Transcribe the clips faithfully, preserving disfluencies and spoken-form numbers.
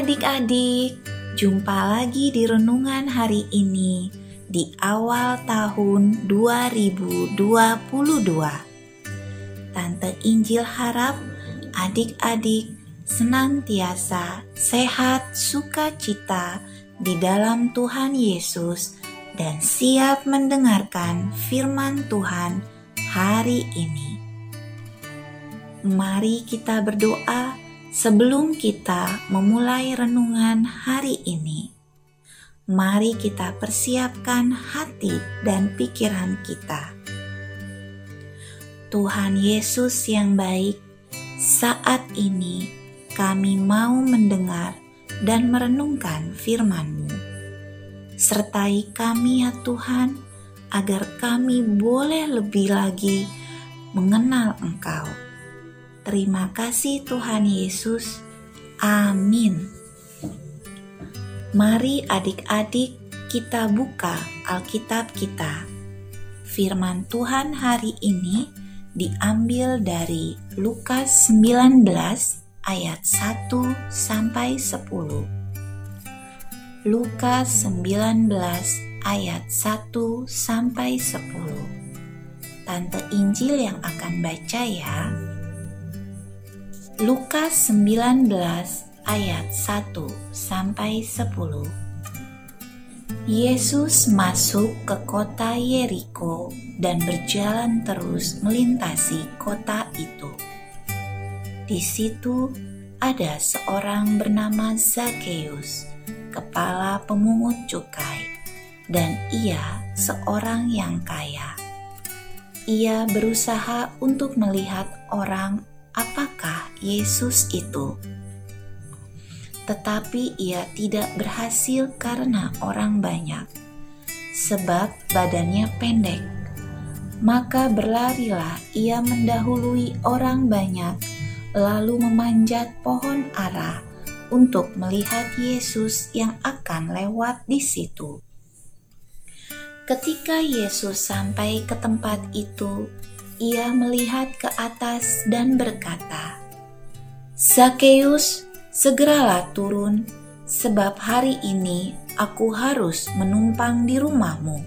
adik-adik, jumpa lagi di renungan hari ini di awal tahun dua ribu dua puluh dua. Tante Injil harap adik-adik senantiasa sehat, sukacita di dalam Tuhan Yesus dan siap mendengarkan firman Tuhan hari ini. Mari kita berdoa sebelum kita memulai renungan hari ini. Mari kita persiapkan hati dan pikiran kita. Tuhan Yesus yang baik, saat ini kami mau mendengar dan merenungkan firman-Mu. Sertai kami ya Tuhan, agar kami boleh lebih lagi mengenal Engkau. Terima kasih Tuhan Yesus. Amin. Mari adik-adik kita buka Alkitab kita. Firman Tuhan hari ini diambil dari Lukas sembilan belas ayat satu sampai sepuluh. Lukas sembilan belas ayat satu sampai sepuluh. Tante Injil yang akan baca ya. Lukas sembilan belas ayat satu sampai sepuluh. Yesus masuk ke kota Yeriko dan berjalan terus melintasi kota itu. Di situ ada seorang bernama Zakheus, kepala pemungut cukai, dan ia seorang yang kaya. Ia berusaha untuk melihat orang apakah Yesus itu, tetapi ia tidak berhasil karena orang banyak, sebab badannya pendek. Maka berlarilah ia mendahului orang banyak, lalu memanjat pohon ara untuk melihat Yesus yang akan lewat di situ. Ketika Yesus sampai ke tempat itu, ia melihat ke atas dan berkata, "Zakheus, segeralah turun, sebab hari ini aku harus menumpang di rumahmu."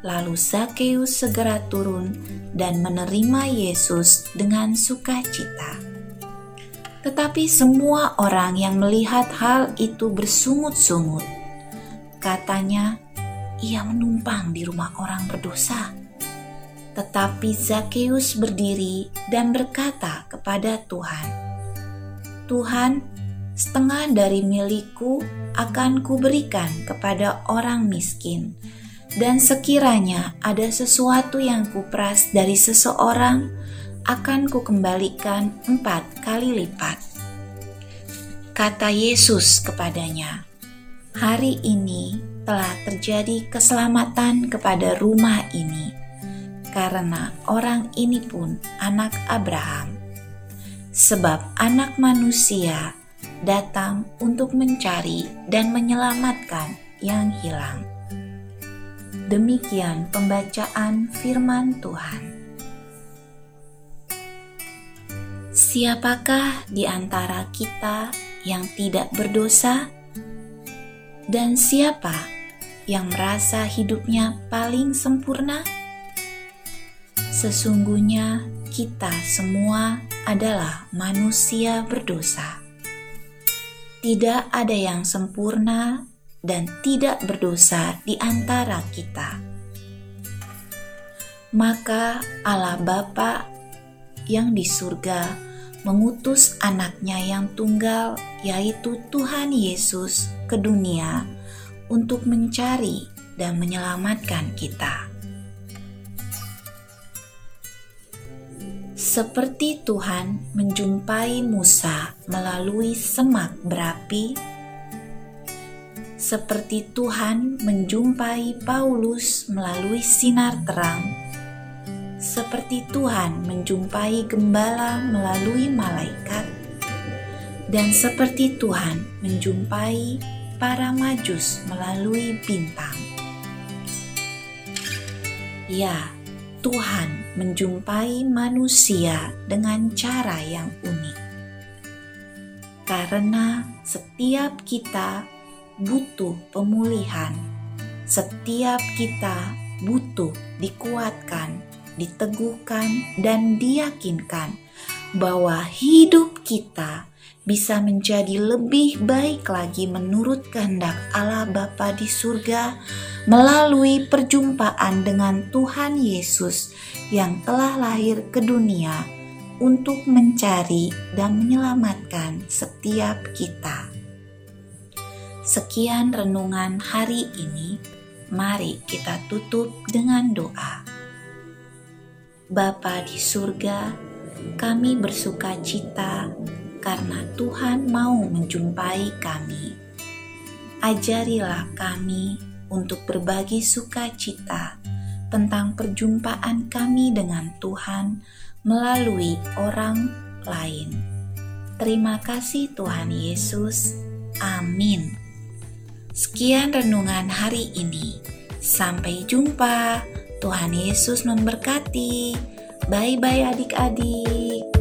Lalu Zakheus segera turun dan menerima Yesus dengan sukacita. Tetapi semua orang yang melihat hal itu bersungut-sungut. Katanya, "Ia menumpang di rumah orang berdosa." Tetapi Zakheus berdiri dan berkata kepada Tuhan, "Tuhan, setengah dari milikku akan kuberikan kepada orang miskin, dan sekiranya ada sesuatu yang kuperas dari seseorang, akan kukembalikan empat kali lipat." Kata Yesus kepadanya, "Hari ini telah terjadi keselamatan kepada rumah ini, karena orang ini pun anak Abraham. Sebab anak manusia datang untuk mencari dan menyelamatkan yang hilang." Demikian pembacaan firman Tuhan. Siapakah di antara kita yang tidak berdosa? Dan siapa yang merasa hidupnya paling sempurna? Sesungguhnya kita semua adalah manusia berdosa. Tidak ada yang sempurna dan tidak berdosa di antara kita. Maka Allah Bapa yang di surga mengutus anaknya yang tunggal, yaitu Tuhan Yesus, ke dunia untuk mencari dan menyelamatkan kita. Seperti Tuhan menjumpai Musa melalui semak berapi, seperti Tuhan menjumpai Paulus melalui sinar terang, seperti Tuhan menjumpai gembala melalui malaikat, dan seperti Tuhan menjumpai para majus melalui bintang. Ya, Tuhan menjumpai manusia dengan cara yang unik. karena setiap kita butuh pemulihan, setiap kita butuh dikuatkan, diteguhkan, dan diyakinkan bahwa hidup kita bisa menjadi lebih baik lagi menurut kehendak Allah Bapa di surga melalui perjumpaan dengan Tuhan Yesus yang telah lahir ke dunia untuk mencari dan menyelamatkan setiap kita. Sekian renungan hari ini. Mari kita tutup dengan doa. Bapa di surga, kami bersuka cita karena Tuhan mau menjumpai kami. Ajarilah kami untuk berbagi sukacita tentang perjumpaan kami dengan Tuhan melalui orang lain. Terima kasih Tuhan Yesus. Amin. Sekian renungan hari ini. Sampai jumpa. Tuhan Yesus memberkati. Bye-bye adik-adik.